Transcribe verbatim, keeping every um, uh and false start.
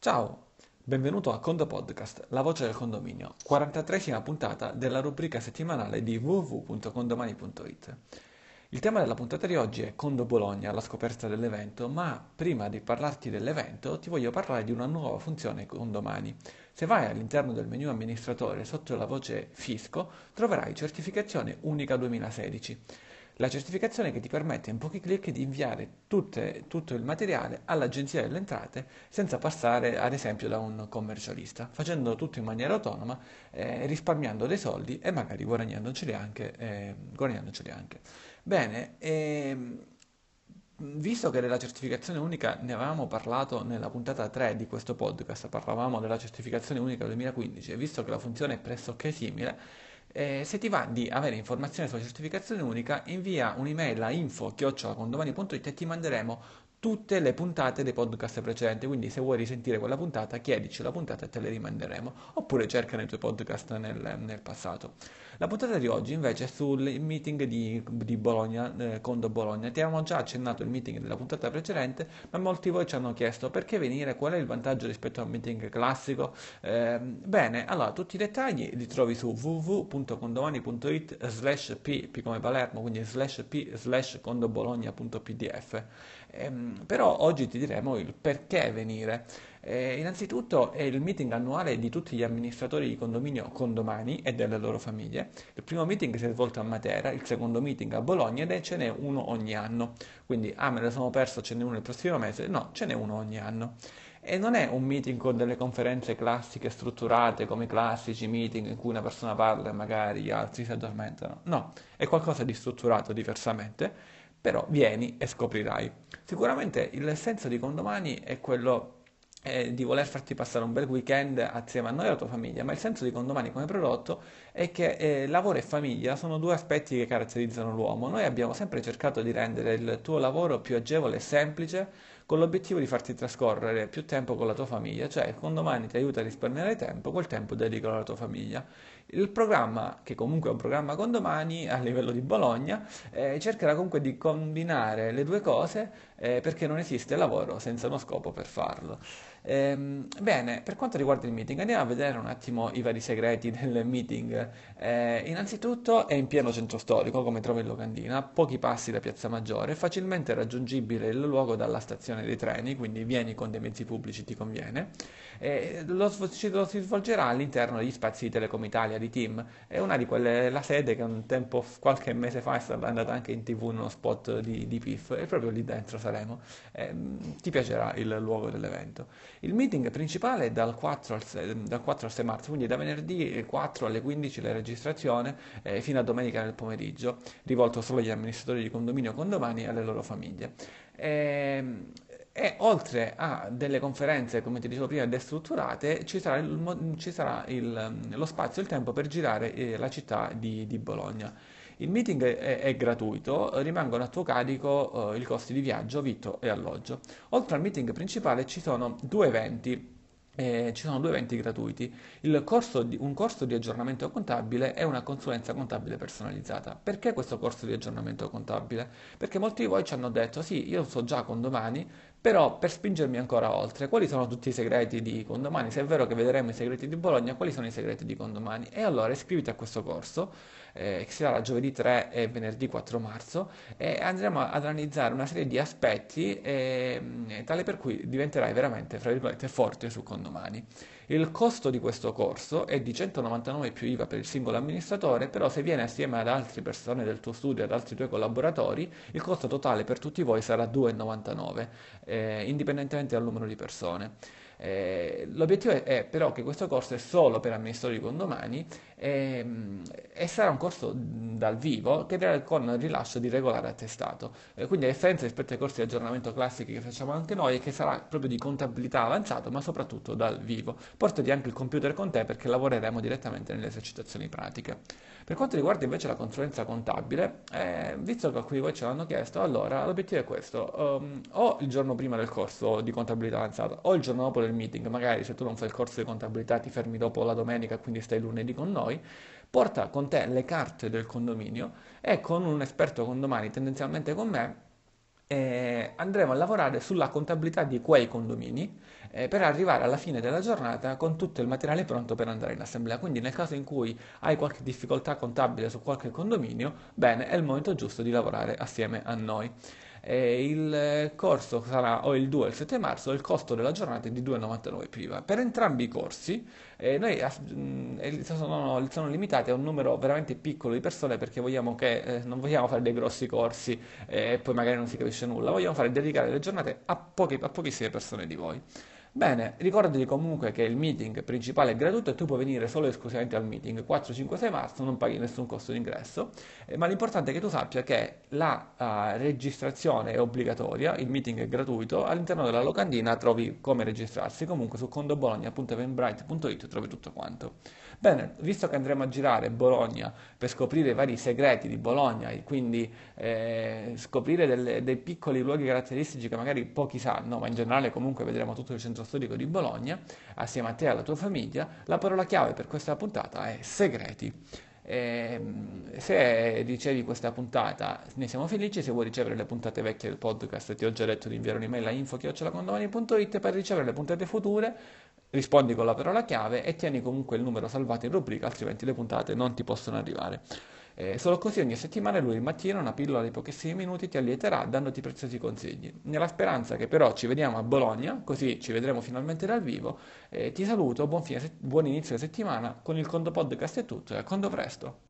Ciao, benvenuto a Condo Podcast, la voce del condominio, quarantatreesima puntata della rubrica settimanale di w w w punto condomani punto i t. Il tema della puntata di oggi è Condo Bologna, la scoperta dell'evento, ma prima di parlarti dell'evento ti voglio parlare di una nuova funzione Condomani. Se vai all'interno del menu amministratore sotto la voce Fisco, troverai certificazione unica duemilasedici. La certificazione che ti permette in pochi clic di inviare tutte, tutto il materiale all'Agenzia delle Entrate senza passare ad esempio da un commercialista, facendo tutto in maniera autonoma, eh, risparmiando dei soldi e magari guadagnandoceli anche. Eh, guadagnandoceli anche. Bene, ehm, visto che della certificazione unica ne avevamo parlato nella puntata tre di questo podcast, parlavamo della certificazione unica duemilaquindici e visto che la funzione è pressoché simile, Eh, se ti va di avere informazioni sulla certificazione unica, invia un'email a info chiocciola condomani punto i t e ti manderemo tutte le puntate dei podcast precedenti. Quindi se vuoi risentire quella puntata, chiedici la puntata e te le rimanderemo, oppure cerca nei tuoi podcast nel, nel passato. La puntata di oggi invece è sul meeting di, di Bologna, eh, Condo Bologna. Ti avevamo già accennato il meeting della puntata precedente, ma molti di voi ci hanno chiesto perché venire, qual è il vantaggio rispetto a un meeting classico. Eh, bene, allora tutti i dettagli li trovi su w w w punto condomani punto i t slash p, p come Palermo, quindi slash p slash condobologna.pdf. Eh, Però oggi ti diremo il perché venire. Eh, innanzitutto è il meeting annuale di tutti gli amministratori di condominio Condomani e delle loro famiglie. Il primo meeting si è svolto a Matera, il secondo meeting a Bologna ed è ce n'è uno ogni anno. Quindi, ah, me lo sono perso, ce n'è uno il prossimo mese? No, ce n'è uno ogni anno. E non è un meeting con delle conferenze classiche strutturate come i classici meeting in cui una persona parla e magari gli altri si addormentano. No, è qualcosa di strutturato diversamente. Però vieni e scoprirai. Sicuramente il senso di Condomani è quello eh, di voler farti passare un bel weekend assieme a noi e alla tua famiglia, ma il senso di Condomani come prodotto è che eh, lavoro e famiglia sono due aspetti che caratterizzano l'uomo. Noi abbiamo sempre cercato di rendere il tuo lavoro più agevole e semplice, con l'obiettivo di farti trascorrere più tempo con la tua famiglia, cioè Condomani ti aiuta a risparmiare tempo, quel tempo dedico alla tua famiglia. Il programma, che comunque è un programma Condomani a livello di Bologna, eh, cercherà comunque di combinare le due cose eh, perché non esiste lavoro senza uno scopo per farlo. Ehm, bene, per quanto riguarda il meeting, andiamo a vedere un attimo i vari segreti del meeting. Eh, innanzitutto è in pieno centro storico, come trovi in locandina, a pochi passi da Piazza Maggiore, facilmente raggiungibile il luogo dalla stazione dei treni, quindi vieni con dei mezzi pubblici, ti conviene. Eh, lo, lo si svolgerà all'interno degli spazi di Telecom Italia, di Team. È una di quelle, la sede che un tempo, qualche mese fa, è stata andata anche in tv in uno spot di, di P I F, e proprio lì dentro saremo. Eh, ti piacerà il luogo dell'evento. Il meeting principale è dal quattro al sei marzo, quindi da venerdì quattro alle quindici la registrazione, eh, fino a domenica nel pomeriggio, rivolto solo agli amministratori di condominio Condomani e alle loro famiglie. Eh, E oltre a delle conferenze, come ti dicevo prima, destrutturate, ci sarà, il, ci sarà il, lo spazio e il tempo per girare eh, la città di, di Bologna. Il meeting è, è gratuito, rimangono a tuo carico eh, i costi di viaggio, vitto e alloggio. Oltre al meeting principale ci sono due eventi. Eh, ci sono due eventi gratuiti, il corso di, un corso di aggiornamento contabile e una consulenza contabile personalizzata. Perché questo corso di aggiornamento contabile? Perché molti di voi ci hanno detto sì, io so già Condomani, però per spingermi ancora oltre, quali sono tutti i segreti di Condomani? Se è vero che vedremo i segreti di Bologna, quali sono i segreti di Condomani? E allora iscriviti a questo corso, eh, che sarà giovedì tre e venerdì quattro marzo, e andremo ad analizzare una serie di aspetti eh, tale per cui diventerai veramente, fra virgolette, forte su Condomani. Il costo di questo corso è di centonovantanove più I V A per il singolo amministratore, però se viene assieme ad altre persone del tuo studio, ad altri tuoi collaboratori, il costo totale per tutti voi sarà due virgola novantanove, eh, indipendentemente dal numero di persone. Eh, l'obiettivo è, è però che questo corso è solo per amministratori di Condomani e, e sarà un corso dal vivo che verrà con il rilascio di regolare attestato, eh, quindi a differenza rispetto ai corsi di aggiornamento classici che facciamo anche noi, e che sarà proprio di contabilità avanzato ma soprattutto dal vivo. Portati anche il computer con te perché lavoreremo direttamente nelle esercitazioni pratiche. Per quanto riguarda invece la consulenza contabile, eh, visto che alcuni di voi ce l'hanno chiesto, allora l'obiettivo è questo: um, o il giorno prima del corso di contabilità avanzata o il giorno dopo il meeting, magari se tu non fai il corso di contabilità ti fermi dopo la domenica, quindi stai lunedì con noi, porta con te le carte del condominio e con un esperto Condomani, tendenzialmente con me, eh, andremo a lavorare sulla contabilità di quei condomini eh, per arrivare alla fine della giornata con tutto il materiale pronto per andare in assemblea. Quindi nel caso in cui hai qualche difficoltà contabile su qualche condominio, bene, è il momento giusto di lavorare assieme a noi. Eh, il corso sarà o il due o il sette marzo, il costo della giornata è di due e novantanove più I V A. Per entrambi i corsi eh, noi eh, sono, sono limitati a un numero veramente piccolo di persone, perché vogliamo che, eh, non vogliamo fare dei grossi corsi eh, e poi magari non si capisce nulla, vogliamo fare dedicare le giornate a, pochi, a pochissime persone di voi. Bene, ricordati comunque che il meeting principale è gratuito e tu puoi venire solo e esclusivamente al meeting quattro, cinque, sei marzo, non paghi nessun costo d'ingresso, eh, ma l'importante è che tu sappia che la uh, registrazione è obbligatoria, il meeting è gratuito, all'interno della locandina trovi come registrarsi, comunque su condobologna punto eventbrite punto it trovi tutto quanto. Bene, visto che andremo a girare Bologna per scoprire i vari segreti di Bologna e quindi eh, scoprire delle, dei piccoli luoghi caratteristici che magari pochi sanno, ma in generale comunque vedremo tutto il centro storico di Bologna assieme a te e alla tua famiglia, la parola chiave per questa puntata è segreti. E se ricevi questa puntata ne siamo felici, se vuoi ricevere le puntate vecchie del podcast ti ho già detto di inviare un'email a info chiocciola condomani punto it, per ricevere le puntate future rispondi con la parola chiave e tieni comunque il numero salvato in rubrica, altrimenti le puntate non ti possono arrivare. Eh, solo così ogni settimana lui il mattino una pillola di pochissimi minuti ti allieterà dandoti preziosi consigli. Nella speranza che però ci vediamo a Bologna, così ci vedremo finalmente dal vivo, eh, ti saluto, buon, fine, buon inizio di settimana, con il Condo Podcast è tutto e a Condo presto!